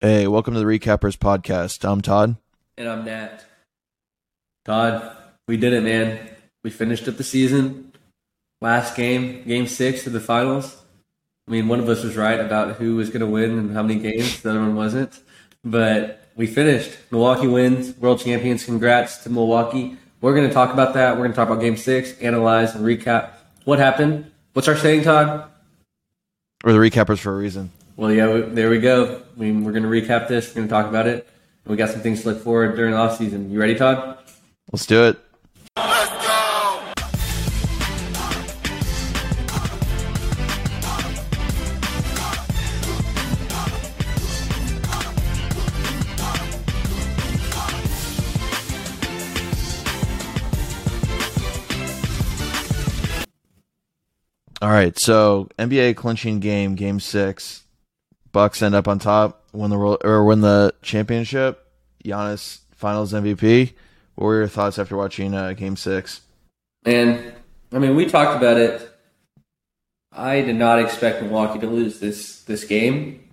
Hey, welcome to the ReCappers podcast. I'm Todd. And I'm Nat. Todd, we did it, man. We finished up the season. Last game, game 6 of the finals. I mean, one of us was right about who was going to win and how many games. The other one wasn't. But we finished. Milwaukee wins. World champions. Congrats to Milwaukee. We're going to talk about that. We're going to talk about game 6, analyze, and recap what happened. What's our saying, Todd? We're the recappers for a reason. Well, yeah, there we go. I mean, we're going to recap this. We're going to talk about it. We got some things to look forward during the offseason. You ready, Todd? Let's do it. Let's go! All right, so NBA clinching game, game 6. Bucks end up on top, win the championship. Giannis, Finals MVP. What were your thoughts after watching Game 6? And, I mean, we talked about it. I did not expect Milwaukee to lose this game.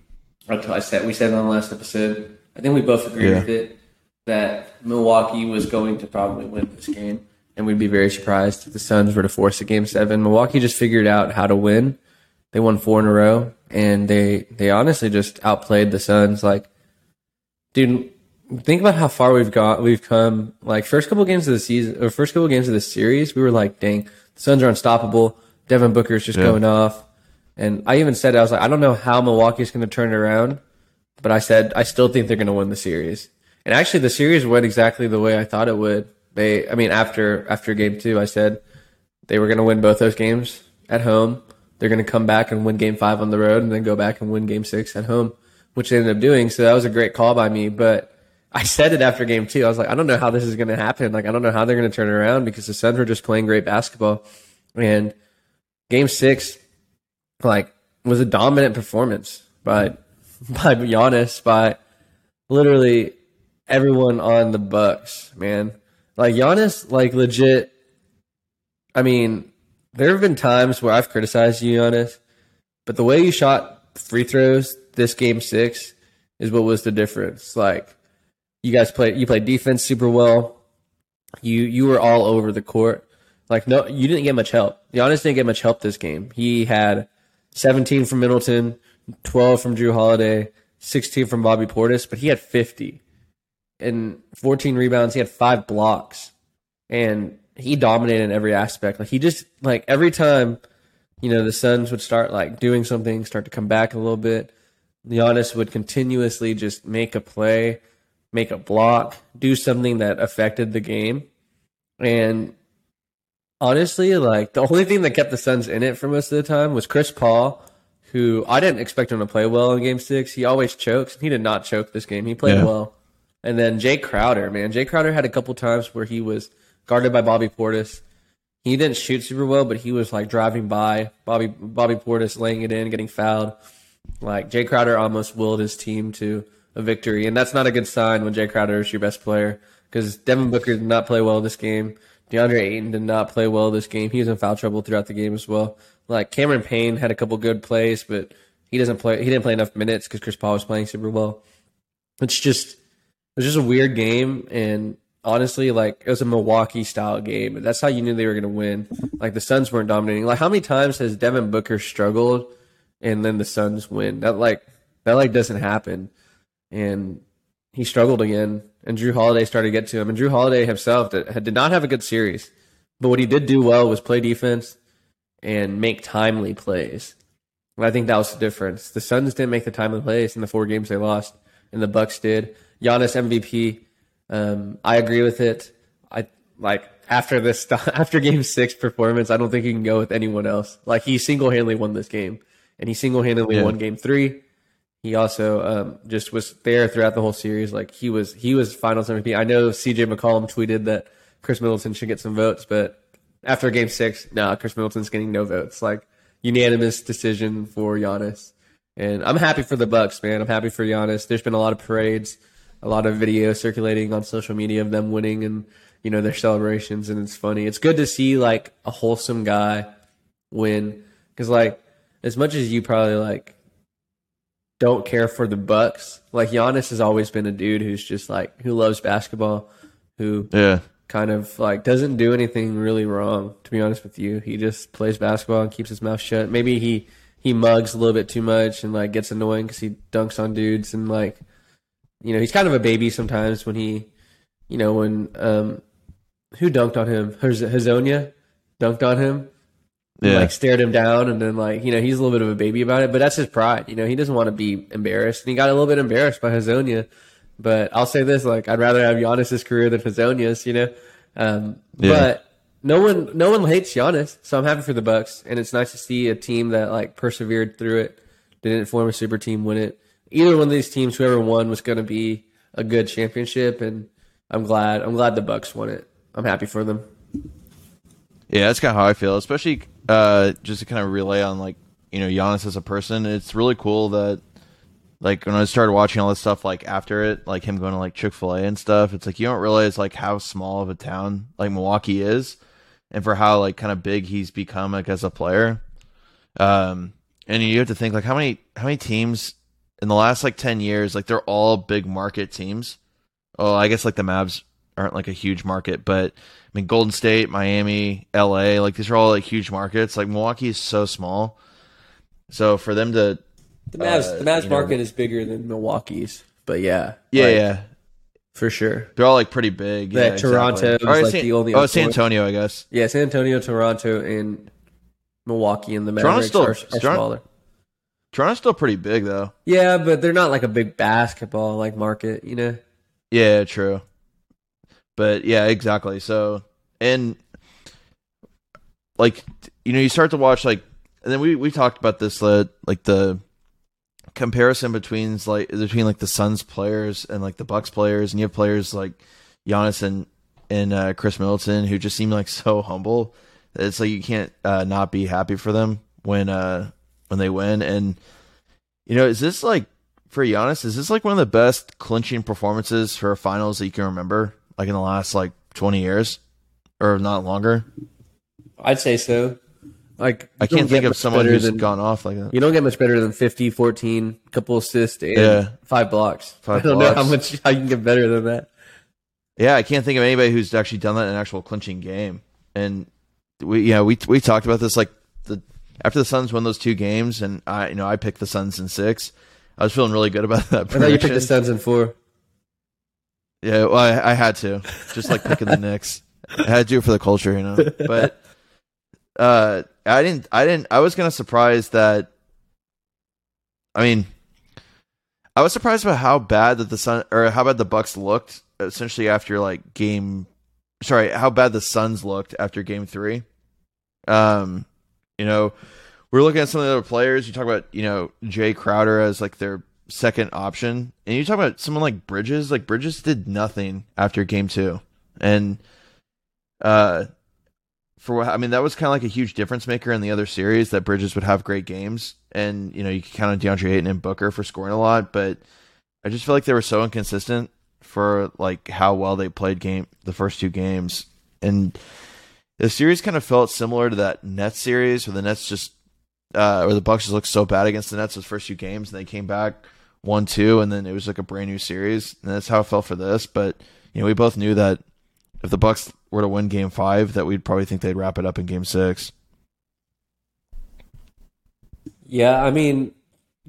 We said on the last episode, I think we both agreed with it, that Milwaukee was going to probably win this game. And we'd be very surprised if the Suns were to force a Game 7. Milwaukee just figured out how to win. They won 4 in a row, and they honestly just outplayed the Suns. Like, dude, think about how far we've come. Like, first couple games of the season, or first couple games of the series, we were like, dang, the Suns are unstoppable. Devin Booker is just going off. And I even said, I was like, I don't know how Milwaukee's going to turn it around, but I said, I still think they're going to win the series. And actually, the series went exactly the way I thought it would. After game 2, I said they were going to win both those games at home. They're going to come back and win game 5 on the road and then go back and win game 6 at home, which they ended up doing. So that was a great call by me. But I said it after game 2. I was like, I don't know how this is going to happen. Like, I don't know how they're going to turn around because the Suns were just playing great basketball. And game 6, like, was a dominant performance by Giannis, by literally everyone on the Bucks, man. Like, Giannis, like, legit, I mean, there have been times where I've criticized you, Giannis, but the way you shot free throws this game 6 is what was the difference. Like, you played defense super well. You were all over the court. Like, no, you didn't get much help. Giannis didn't get much help this game. He had 17 from Middleton, 12 from Jrue Holiday, 16 from Bobby Portis, but he had 50. And 14 rebounds, he had 5 blocks, and he dominated in every aspect. Like, he just, like, every time, you know, the Suns would start, like, doing something, start to come back a little bit, Giannis would continuously just make a play, make a block, do something that affected the game. And honestly, like, the only thing that kept the Suns in it for most of the time was Chris Paul, who I didn't expect him to play well in game 6. He always chokes, and he did not choke this game. He played well. And then Jay Crowder, man. Jay Crowder had a couple times where he was guarded by Bobby Portis. He didn't shoot super well, but he was, like, driving by Bobby Portis, laying it in, getting fouled. Like, Jay Crowder almost willed his team to a victory, and that's not a good sign when Jay Crowder is your best player because Devin Booker did not play well this game. DeAndre Ayton did not play well this game. He was in foul trouble throughout the game as well. Like, Cameron Payne had a couple good plays, but he didn't play enough minutes because Chris Paul was playing super well. It was just a weird game, and honestly, like, it was a Milwaukee-style game. That's how you knew they were going to win. Like, the Suns weren't dominating. Like, how many times has Devin Booker struggled, and then the Suns win? That doesn't happen. And he struggled again, and Jrue Holiday started to get to him. And Jrue Holiday himself did not have a good series, but what he did do well was play defense and make timely plays. And I think that was the difference. The Suns didn't make the timely plays in the 4 games they lost, and the Bucks did. Giannis MVP. I agree with it. I like after game 6 performance, I don't think you can go with anyone else. Like, he single-handedly won this game, and he single-handedly won game 3. He also just was there throughout the whole series. Like, he was Finals MVP. I know CJ McCollum tweeted that Khris Middleton should get some votes, but after game 6, no, Khris Middleton's getting no votes. Like, unanimous decision for Giannis, and I'm happy for the Bucks, man. I'm happy for Giannis. There's been a lot of parades. A lot of video circulating on social media of them winning and, you know, their celebrations, and it's funny. It's good to see, like, a wholesome guy win because, like, as much as you probably, like, don't care for the Bucks. Like Giannis has always been a dude who's just like, who loves basketball, who kind of like doesn't do anything really wrong, to be honest with you. He just plays basketball and keeps his mouth shut. Maybe he mugs a little bit too much and like gets annoying because he dunks on dudes and like, you know, he's kind of a baby sometimes when he, you know, when who dunked on him? Hazonia dunked on him. Yeah. Like stared him down, and then like, you know, he's a little bit of a baby about it, but that's his pride. You know, he doesn't want to be embarrassed, and he got a little bit embarrassed by Hazonia. But I'll say this: like, I'd rather have Giannis's career than Hazonia's. You know, but no one hates Giannis, so I'm happy for the Bucks, and it's nice to see a team that like persevered through it. They didn't form a super team, win it. Either one of these teams, whoever won, was going to be a good championship, and I'm glad. I'm glad the Bucks won it. I'm happy for them. Yeah, that's kind of how I feel, especially. Just to kind of relay on, like, you know, Giannis as a person, it's really cool that, like, when I started watching all this stuff, like, after it, like, him going to, like, Chick-fil-A and stuff, it's like, you don't realize, like, how small of a town, like, Milwaukee is, and for how, like, kind of big he's become, like, as a player. And you have to think, like, how many teams in the last, like, 10 years, like, they're all big market teams. Oh, I guess, like, the Mavs aren't like a huge market, but I mean, Golden State, Miami, LA, like these are all like huge markets. Like Milwaukee is so small. So for them to, the Mavs market is bigger than Milwaukee's, but yeah, for sure. They're all like pretty big. Yeah, Toronto is like the only. Oh, San Antonio, I guess. Yeah. San Antonio, Toronto, and Milwaukee and the Mavericks are smaller. Toronto's still pretty big though. Yeah. But they're not like a big basketball like market, you know? Yeah, true. But yeah, exactly. So, and like, you know, you start to watch like, and then we talked about this, like the comparison between the Suns players and like the Bucks players, and you have players like Giannis and Khris Middleton who just seem like so humble. It's like you can't not be happy for them when they win. And you know, is this like for Giannis? Is this like one of the best clinching performances for finals that you can remember? Like in the last like 20 years or not longer? I'd say so. Like I can't think of someone who's gone off like that. You don't get much better than 50, 14, couple assists, and 5 blocks. I don't know how much I can get better than that. Yeah, I can't think of anybody who's actually done that in an actual clinching game. And we talked about this like after the Suns won those 2 games, and I picked the Suns in 6. I was feeling really good about that. I thought you picked the Suns in 4. Yeah, well, I had to. Just like picking the Knicks. I had to do it for the culture, you know. But I was kind of surprised that I was surprised about how bad the Bucks looked essentially after like how bad the Suns looked after game 3. You know, we're looking at some of the other players. You talk about, you know, Jay Crowder as like their second option, and you talk about someone like Bridges. Like Bridges did nothing after game 2, and that was kind of like a huge difference maker in the other series that Bridges would have great games, and you know you can count on DeAndre Ayton and Booker for scoring a lot, but I just feel like they were so inconsistent for like how well they played the first 2 games, and the series kind of felt similar to that Nets series where the Nets just or the Bucks just looked so bad against the Nets those first 2 games, and they came back 1-2, and then it was like a brand new series, and that's how it felt for this. But you know, we both knew that if the Bucks were to win game 5, that we'd probably think they'd wrap it up in game 6. Yeah, I mean,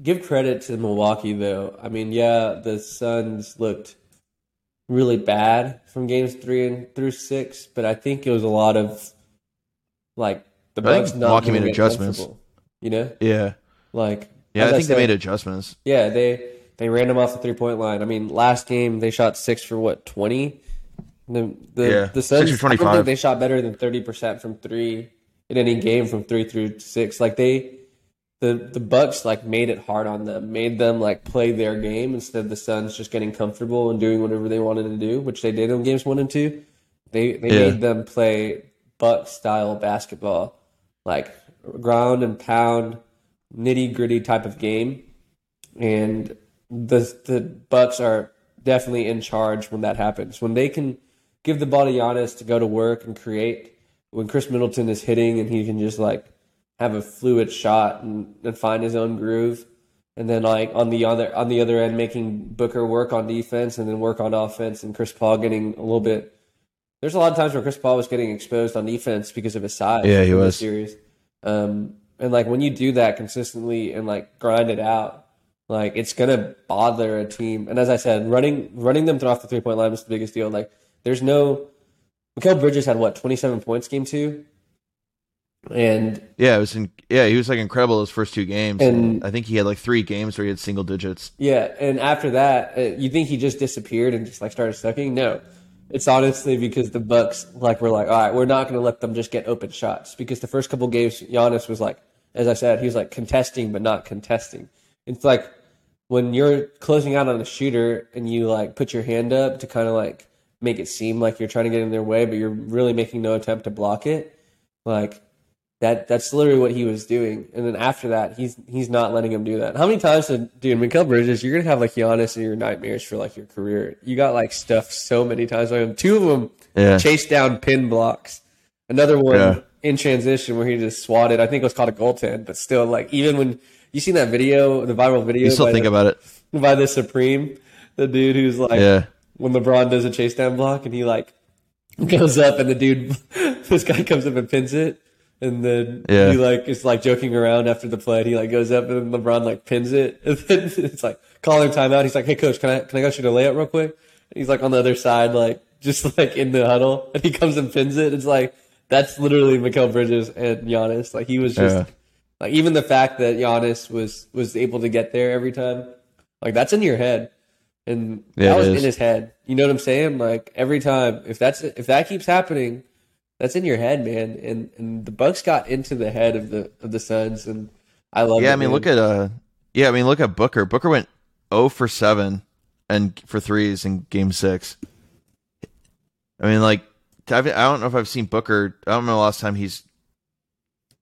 give credit to Milwaukee though. I mean, yeah, the Suns looked really bad from games 3 through 6, but I think it was a lot of like the Bucks not made adjustments. You know? Yeah. Like, yeah, I think they made adjustments. Yeah, they ran them off the 3-point line. I mean, last game they shot 6 for 20. The Suns, 6 for 25. I don't think they shot better than 30% from 3 in any game from 3 through 6. Like the Bucks like made it hard on them, made them like play their game instead of the Suns just getting comfortable and doing whatever they wanted to do, which they did in games 1 and 2. They made them play Bucks style basketball, like ground and pound, nitty gritty type of game, and the Bucks are definitely in charge when that happens. When they can give the ball to Giannis to go to work and create, when Khris Middleton is hitting and he can just like have a fluid shot and find his own groove, And then like on the other end, making Booker work on defense and then work on offense, and Chris Paul getting a little bit. There's a lot of times where Chris Paul was getting exposed on defense because of his size. Yeah, he was. Series. And like when you do that consistently and like grind it out, like it's gonna bother a team. And as I said, running them through off the 3-point line was the biggest deal. Like there's no. Mikal Bridges had 27 points game 2. And he was like incredible those first two games, and I think he had like 3 games where he had single digits. Yeah, and after that, you think he just disappeared and just like started sucking? No, it's honestly because the Bucks like were like, all right, we're not going to let them just get open shots, because the first couple games Giannis was like, as I said, he was like contesting but not contesting. It's like when you're closing out on a shooter and you like put your hand up to kind of like make it seem like you're trying to get in their way, but you're really making no attempt to block it, like. That's literally what he was doing. And then after that, he's not letting him do that. How many times did Mikal Bridges, you're going to have like Giannis in your nightmares for like your career. You got like stuffed so many times by him. 2 of them chased down pin blocks. Another one in transition where he just swatted. I think it was called a goaltend, but still, like, even when you seen that video, the viral video. You still think about it. By the Supreme, the dude who's like, when LeBron does a chase down block and he like goes up and the dude, this guy comes up and pins it. And then he like is like joking around after the play. And he like goes up and then LeBron like pins it. And then it's like calling timeout. He's like, "Hey coach, can I go shoot a layup real quick?" And he's like on the other side, like just like in the huddle. And he comes and pins it. It's like that's literally Mikal Bridges and Giannis. Like he was just like, even the fact that Giannis was able to get there every time, like that's in your head, and that was in his head. You know what I'm saying? Like every time, if that keeps happening. That's in your head, man, and the Bucks got into the head of the Suns, and I love. Yeah, it, I mean, man. Look at Booker. Booker went 0-for-7 and for threes in Game 6. I mean, like, I don't know if I've seen Booker. I don't remember the last time he's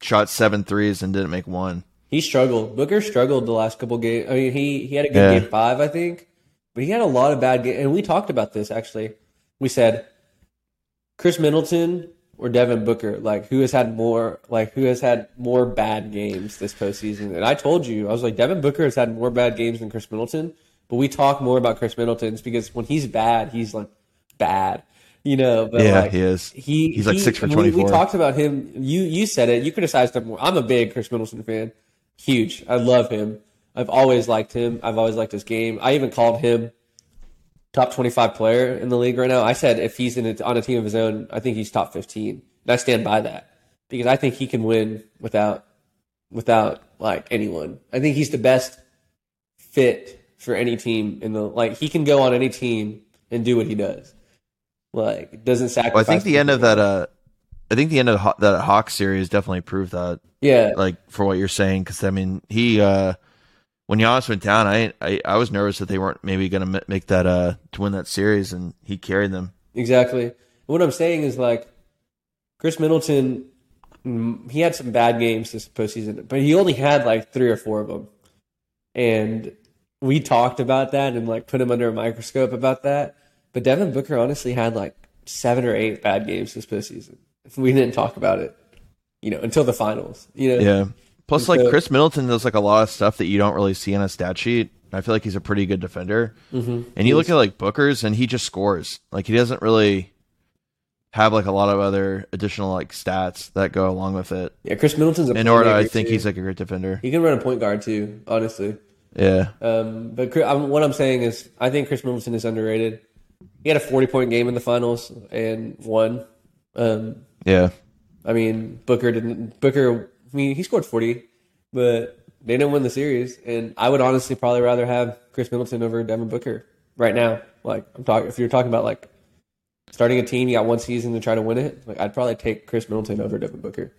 shot 7 threes and didn't make 1. He struggled. Booker struggled the last couple games. I mean, he had a good Game 5, I think, but he had a lot of bad games. And we talked about this actually. We said Khris Middleton or Devin Booker, like who has had more bad games this postseason. And I told you, I was like, Devin Booker has had more bad games than Khris Middleton, but we talk more about Khris Middleton's because when he's bad, he's like bad. You know, but like, he is. He's like 6-for-24. We talked about him. You said it, you criticized him more. I'm a big Khris Middleton fan. Huge. I love him. I've always liked him. I've always liked his game. I even called him top 25 player in the league right now. I said if he's on a team of his own, I think he's top 15. And I stand by that because I think he can win without like anyone. I think he's the best fit for any team he can go on any team and do what he does. Like it doesn't sacrifice. Well, I think the end of that Hawks series definitely proved that. Yeah. Like for what you're saying, because I mean he. When Giannis went down, I was nervous that they weren't maybe going to make that to win that series, and he carried them. Exactly. What I'm saying is like Khris Middleton, he had some bad games this postseason, but he only had like 3 or 4 of them, and we talked about that and like put him under a microscope about that. But Devin Booker honestly had like 7 or 8 bad games this postseason. We didn't talk about it, you know, until the finals. You know. Yeah. Plus, like, Khris Middleton does, like, a lot of stuff that you don't really see on a stat sheet. I feel like he's a pretty good defender. Mm-hmm. And you look at, like, Booker's, and he just scores. Like, he doesn't really have, like, a lot of other additional, like, stats that go along with it. Yeah, Khris Middleton's a point guard, I think he's, like, a great defender. He can run a point guard, too, honestly. Yeah. But what I'm saying is I think Khris Middleton is underrated. He had a 40-point game in the finals and won. Yeah. I mean, Booker, he scored 40, but they didn't win the series. And I would honestly probably rather have Khris Middleton over Devin Booker right now. Like I'm talking, if you're talking about like starting a team, you got one season to try to win it. Like I'd probably take Khris Middleton over Devin Booker.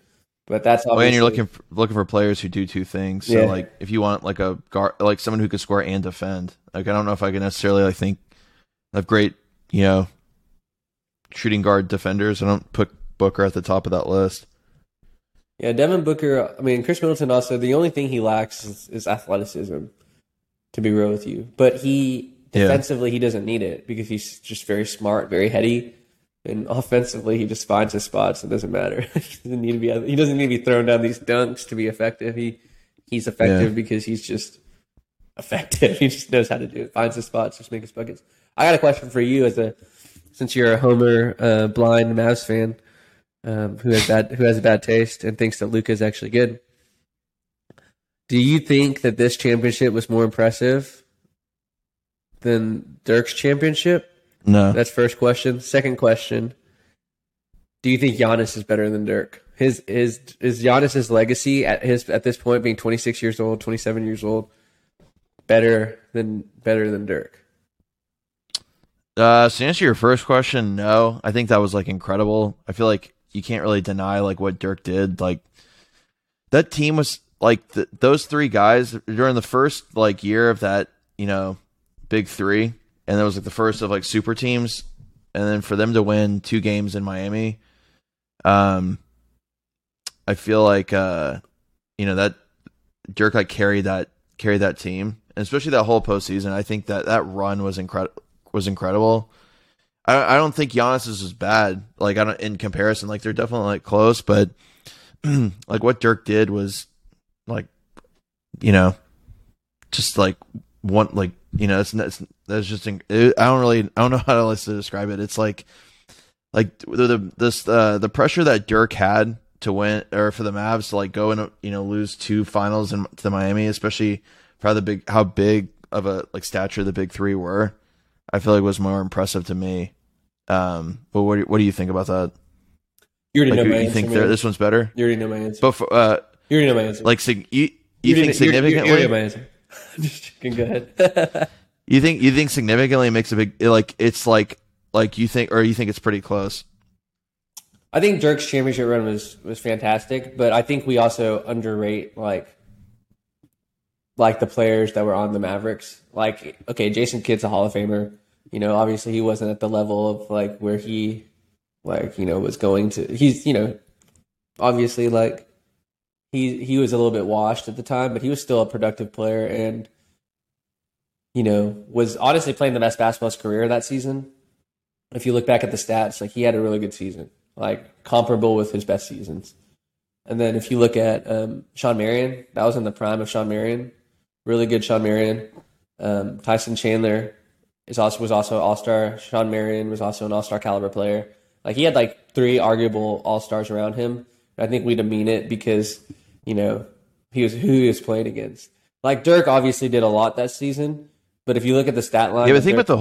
But that's obviously. Well, and you're looking for players who do two things. So like if you want like a guard, like someone who can score and defend. Like I don't know if I can necessarily like think of great, you know, shooting guard defenders. I don't put Booker at the top of that list. Yeah, Devin Booker, I mean, Khris Middleton also, the only thing he lacks is athleticism, to be real with you. But he, defensively, he doesn't need it because he's just very smart, very heady. And offensively, he just finds his spots. It doesn't matter. He doesn't need to be thrown down these dunks to be effective. He's effective because he's just effective. He just knows how to do it. Finds the spots, just makes buckets. I got a question for you since you're a Homer, blind Mavs fan, who has a bad taste and thinks that Luka is actually good. Do you think that this championship was more impressive than Dirk's championship? No. That's first question. Second question: do you think Giannis is better than Dirk? Is Giannis's legacy at this point, being 26 years old, 27 years old, better than Dirk? So to answer your first question, no. I think that was like incredible. I feel like you can't really deny like what Dirk did. Like that team was like those three guys during the first like year of that, you know, big three, and that was like the first of like super teams, and then for them to win two games in Miami, I feel like you know, that Dirk like carried that team, and especially that whole postseason. I think that run was incredible. I don't think Giannis is as bad. Like, I don't, in comparison, like they're definitely like close, but like what Dirk did was like, you know, just like one, like, you know, that's just, I don't know how else to describe it. It's like the pressure that Dirk had to win, or for the Mavs to like go and, you know, lose two finals to the Miami, especially for how big of a like stature the big three were. I feel like it was more impressive to me. But what do you think about that? You already know my answer. You think this one's better? You already know my answer. You already know my answer. Like, you think significantly? You already know my answer. Just go ahead. You think significantly makes a big, like, it's like you think, or you think it's pretty close? I think Dirk's championship run was fantastic, but I think we also underrate like the players that were on the Mavericks. Like, okay, Jason Kidd's a Hall of Famer. You know, obviously he wasn't at the level of like where he, like, you know, was going to. He's, you know, obviously like he was a little bit washed at the time, but he was still a productive player, and, you know, was honestly playing the best basketball of his career that season. If you look back at the stats, like he had a really good season, like comparable with his best seasons. And then if you look at Sean Marion, that was in the prime of Sean Marion. Really good Sean Marion. Tyson Chandler was also an all-star. Sean Marion was also an all-star caliber player. Like, he had like three arguable all-stars around him. I think we demean it because, you know, he was who he was playing against. Like, Dirk obviously did a lot that season, but if you look at the stat line, yeah, but think about the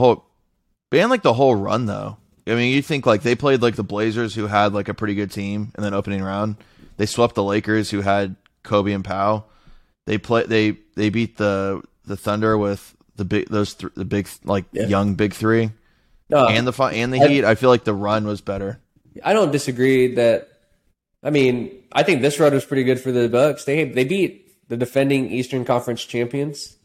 whole run though. I mean, you think like they played like the Blazers, who had like a pretty good team, and then opening round they swept the Lakers, who had Kobe and Powell. They beat the Thunder with young big three, and the Heat. I feel like the run was better. I don't disagree that. I mean, I think this run was pretty good for the Bucks. They beat the defending Eastern Conference champions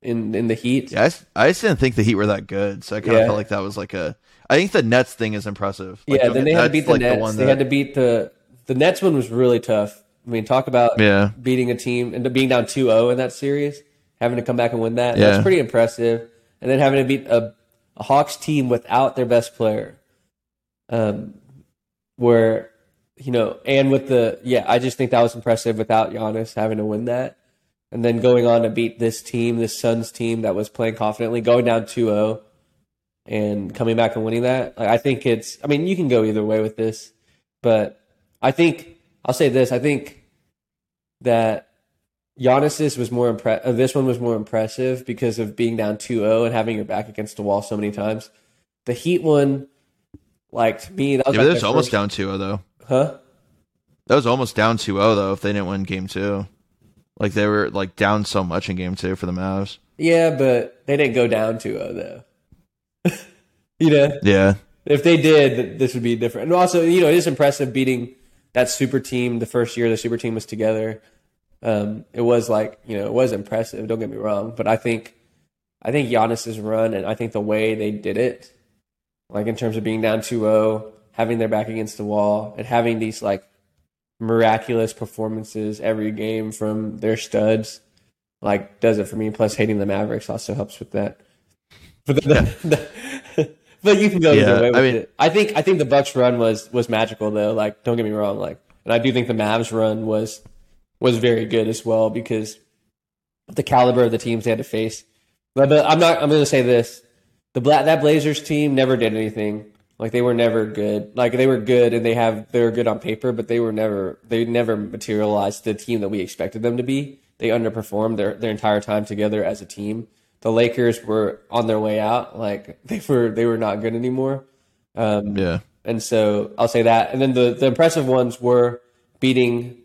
in the Heat. Yeah, I just didn't think the Heat were that good, so I kind of felt like that was like a. I think the Nets thing is impressive. Like, yeah, then they had to beat the Nets. They had to beat the Nets one was really tough. I mean, talk about beating a team and being down 2-0 in that series, having to come back and win that. Yeah. That's pretty impressive. And then having to beat a Hawks team without their best player. Where, you know, and with I just think that was impressive without Giannis having to win that. And then going on to beat this team, this Suns team that was playing confidently, going down 2-0 and coming back and winning that. Like, I think you can go either way with this, but I'll say this. I think that Giannis's was more impressive. This one was more impressive because of being down 2-0 and having your back against the wall so many times. The Heat one, like, to me, that was that was almost down 2-0 though. Huh? That was almost down 2-0 though. If they didn't win game two, like they were like down so much in game two for the Mavs. Yeah, but they didn't go down 2-0 though. You know? Yeah. If they did, this would be different. And also, you know, it is impressive beating that super team. The first year the super team was together, it was like, you know, it was impressive. Don't get me wrong, but I think Giannis's run, and I think the way they did it, like in terms of being down 2-0, having their back against the wall, and having these like miraculous performances every game from their studs, like, does it for me. Plus, hating the Mavericks also helps with that. But but you can go either way with it. I think the Bucks run was magical though. Like, don't get me wrong. Like, and I do think the Mavs run was very good as well, because the caliber of the teams they had to face. But I'm not. I'm going to say this: that Blazers team never did anything. Like they were never good. Like they were good, and they were good on paper, but they never materialized the team that we expected them to be. They underperformed their entire time together as a team. The Lakers were on their way out. Like they were not good anymore. And so I'll say that. And then the impressive ones were beating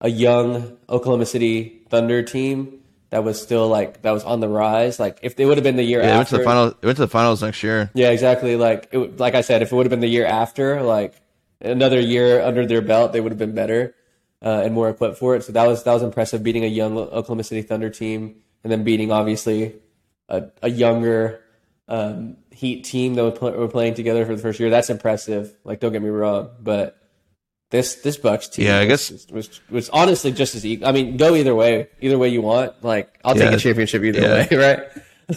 a young Oklahoma City Thunder team that was on the rise. Like if it would have been the year after, it went to the finals next year. Yeah, exactly. Like I said, if it would have been the year after, like another year under their belt, they would have been better and more equipped for it. So that was impressive, beating a young Oklahoma City Thunder team, and then beating obviously a younger Heat team that were playing together for the first year. That's impressive. Like, don't get me wrong, but this Bucks team, yeah, I guess was honestly just as equal. I mean, go either way you want. Like, I'll take a championship either way, right?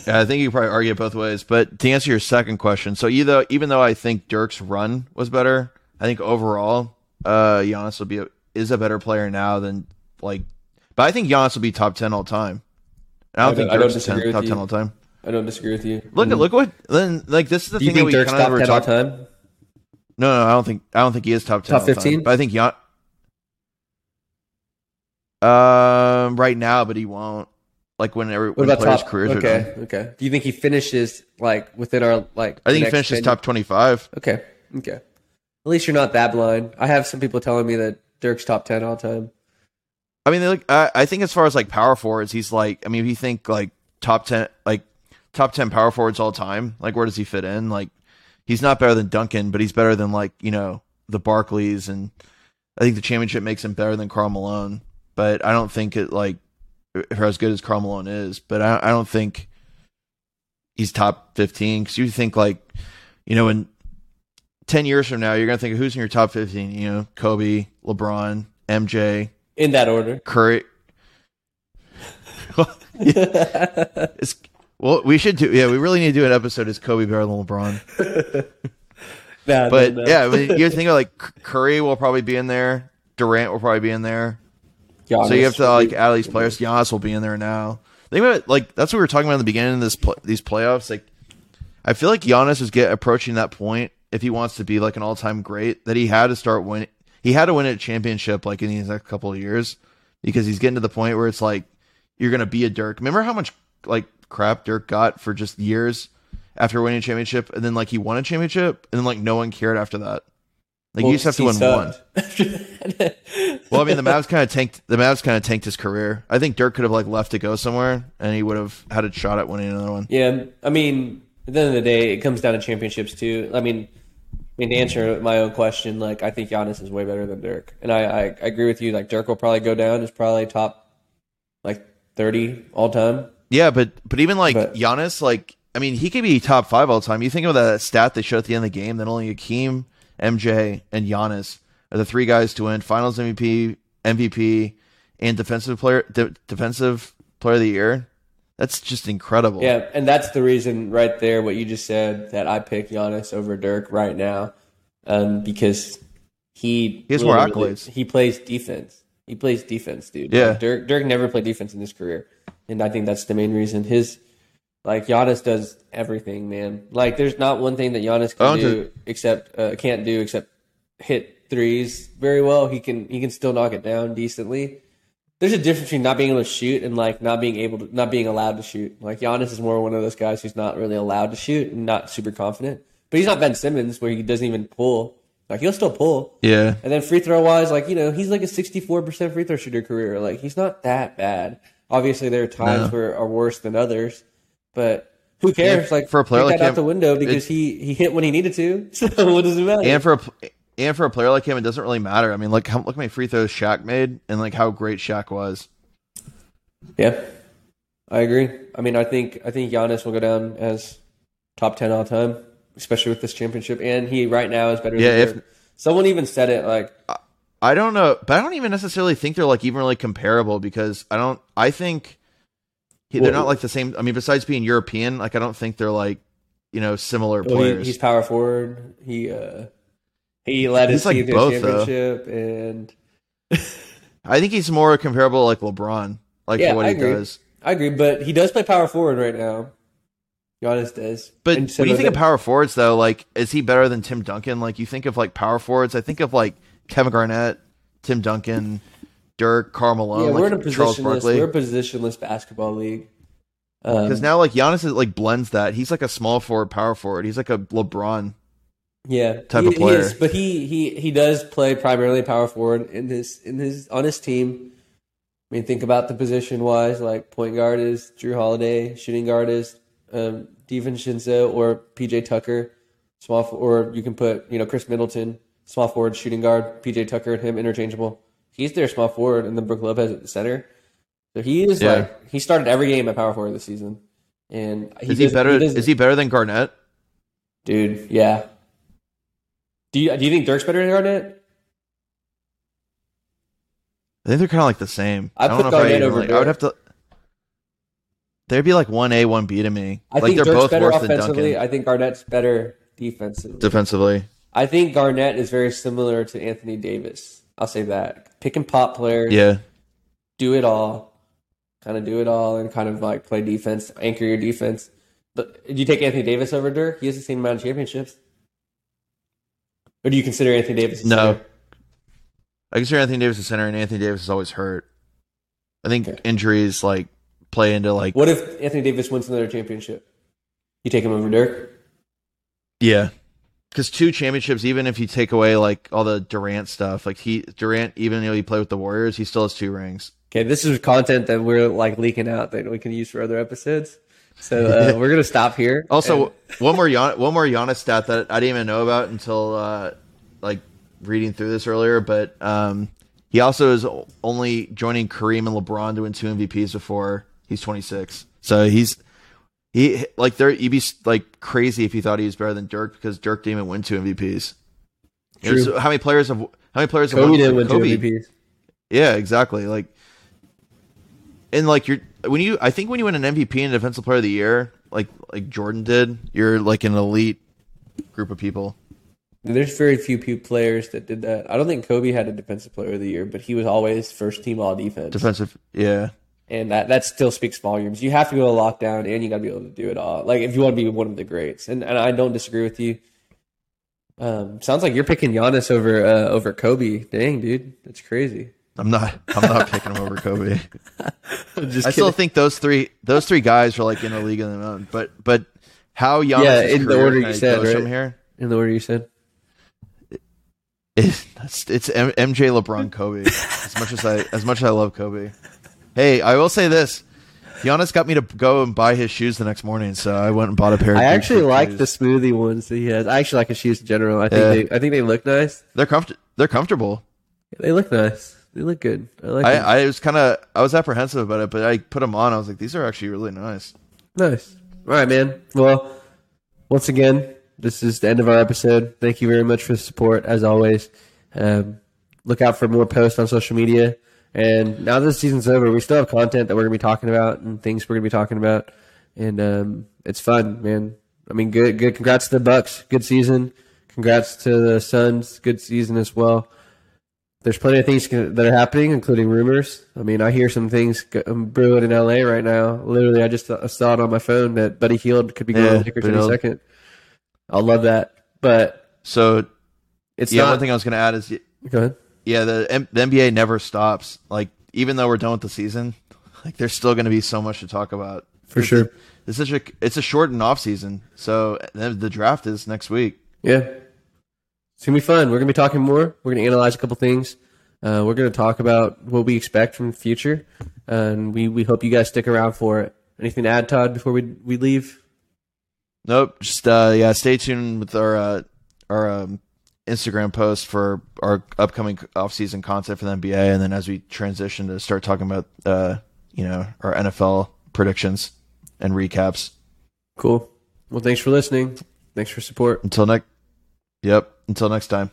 Yeah, I think you probably argue it both ways. But to answer your second question, so even though I think Dirk's run was better, I think overall, Giannis is a better player now than but I think Giannis will be top 10 all time. I don't think Dirk's top 10 all time. I don't disagree with you. Look what then like this is the thing that we kind of over talked. No, I don't think he is top 10. Top 15? But I think Giannis right now, but he won't. Like when players' careers are done. Okay. Do you think he finishes within our I think he finishes top 25. Okay. At least you're not that blind. I have some people telling me that Dirk's top 10 all time. I mean, I think as far as power forwards, he's if you think top 10 power forwards all time, where does he fit in? He's not better than Duncan, but he's better than the Barkleys, and I think the championship makes him better than Karl Malone. But I don't think it for as good as Karl Malone is. But I don't think he's top 15 because you think in 10 years from now you're gonna think of who's in your top 15. Kobe, LeBron, MJ, in that order, Curry. Well, we should do. Yeah, we really need to do an episode. Is Kobe better than LeBron? You think of Curry will probably be in there. Durant will probably be in there. Giannis, so you have to add these players. Giannis will be in there now. Think about it, that's what we were talking about in the beginning of these playoffs. I feel like Giannis is approaching that point if he wants to be an all time great that he had to start winning. He had to win a championship in these next couple of years because he's getting to the point where it's you're gonna be a Dirk. Remember how much crap Dirk got for just years after winning a championship, and then he won a championship, and then no one cared after that. You just have to win one. Well, I mean, the Mavs kind of tanked his career. I think Dirk could have left to go somewhere, and he would have had a shot at winning another one. Yeah, I mean, at the end of the day, it comes down to championships too. I mean, to answer my own question, I think Giannis is way better than Dirk, and I agree with you. Dirk will probably go down as probably top 30 all time. Yeah, but even Giannis, I mean, he could be top 5 all time. You think of that stat they showed at the end of the game that only Hakeem, MJ, and Giannis are the three guys to win Finals MVP, and defensive player of the year. That's just incredible. Yeah, and that's the reason right there what you just said that I pick Giannis over Dirk right now, because he has more accolades. He plays defense. He plays defense, dude. Yeah. Dirk never played defense in his career. And I think that's the main reason. Giannis does everything, man. There's not one thing that Giannis can't do except hit threes very well. He can still knock it down decently. There's a difference between not being able to shoot and not being allowed to shoot. Giannis is more one of those guys who's not really allowed to shoot and not super confident. But he's not Ben Simmons where he doesn't even pull. He'll still pull. Yeah. And then free throw wise, he's a 64% free throw shooter career. He's not that bad. Obviously, there are times where are worse than others, but who cares? For a player take that out the window because he hit when he needed to. So what does it matter? And for a player like him, it doesn't really matter. I mean, look how many free throws Shaq made, and how great Shaq was. Yeah, I agree. I mean, I think Giannis will go down as top 10 all time, especially with this championship. And he right now is better. Yeah, than someone even said it I don't know, but I don't even necessarily think they're even really comparable because they're not the same. I mean, besides being European, I don't think they're similar players. He's power forward. He led his team to the championship, though. And I think he's more comparable LeBron, for what he does. I agree, but he does play power forward right now. Giannis does. But when you think of power forwards, though, like, is he better than Tim Duncan? Like, you think of, like, power forwards. I think of, like, Kevin Garnett, Tim Duncan, Dirk, Karl Malone, yeah, like, Charles Barkley. We're a positionless basketball league. Because now, like, Giannis is, like, blends that. He's, like, a small forward, power forward. He's, like, a LeBron type of player. He is, but he does play primarily power forward on his team. I mean, think about the position-wise. Like, point guard is Jrue Holiday. Shooting guard is DiVincenzo or PJ Tucker. Or you can put, Khris Middleton, small forward, shooting guard. PJ Tucker and him interchangeable. He's their small forward, and then Brook Lopez at the center. So he started every game at power forward this season. And is he better than Garnett? Dude, yeah. Do you think Dirk's better than Garnett? I think they're kind of like the same. I would have to. There'd be like 1A, 1B to me. I think they're both worse than Duncan. I think Garnett's better defensively. I think Garnett is very similar to Anthony Davis. I'll say that. Pick and pop player. Yeah. Do it all and kind of like play defense, anchor your defense. But do you take Anthony Davis over Dirk? He has the same amount of championships. Or do you consider Anthony Davis a center? No. I consider Anthony Davis a center, and Anthony Davis is always hurt. I think injuries like play into like. What if Anthony Davis wins another championship? You take him over Dirk? Yeah, because 2 championships. Even if you take away like all the Durant stuff, like Durant, even though he played with the Warriors, he still has 2 rings. Okay, this is content that we're like leaking out that we can use for other episodes. So we're gonna stop here. Also, one more Giannis stat that I didn't even know about until reading through this earlier, but he also is only joining Kareem and LeBron to win 2 MVPs before he's 26. So you'd be like crazy if you thought he was better than Dirk, because Dirk didn't even win 2 MVPs. So how many players have Kobe didn't win 2 MVPs? Yeah, exactly. Like, and like I think when you win an MVP and Defensive Player of the Year, like Jordan did, you're like an elite group of people. There's very few players that did that. I don't think Kobe had a Defensive Player of the Year, but he was always first team all defense. Defensive, yeah. And that still speaks volumes. You have to go to lockdown, and you got to be able to do it all. Like, if you want to be one of the greats, and I don't disagree with you. Sounds like you're picking Giannis over Kobe. Dang, dude, that's crazy. I'm not picking him over Kobe. I still think those three guys are like in a league of their own. But how Giannis? Yeah, in the order you said, right? From here, in the order you said. It's MJ, LeBron, Kobe. As much as I love Kobe. Hey, I will say this: Giannis got me to go and buy his shoes the next morning, so I went and bought a pair. I actually like shoes. The smoothie ones that he has. I actually like his shoes in general. I think they look nice. They're comfortable. They look nice. They look good. I was apprehensive about it, but I put them on. I was like, these are actually really nice. Nice. All right, man. Well, once again, this is the end of our episode. Thank you very much for the support, as always. Look out for more posts on social media. And now that the season's over, we still have content that we're going to be talking about and things we're going to be talking about. And it's fun, man. I mean, good. Congrats to the Bucks. Good season. Congrats to the Suns. Good season as well. There's plenty of things that are happening, including rumors. I mean, I hear some things brewing in L.A. right now. Literally, I just saw it on my phone that Buddy Hield could be going to the Lakers in a second. I love that, but one thing I was going to add is, go ahead. Yeah, the NBA never stops. Like, even though we're done with the season, like there's still going to be so much to talk about for sure. It's a shortened off season, so the draft is next week. Yeah, it's gonna be fun. We're gonna be talking more. We're gonna analyze a couple things. We're gonna talk about what we expect from the future, and we hope you guys stick around for it. Anything to add, Todd, before we leave? Nope. Just stay tuned with our Instagram post for our upcoming off-season content for the NBA, and then as we transition to start talking about our NFL predictions and recaps. Cool. Well, thanks for listening. Thanks for support. Until next time.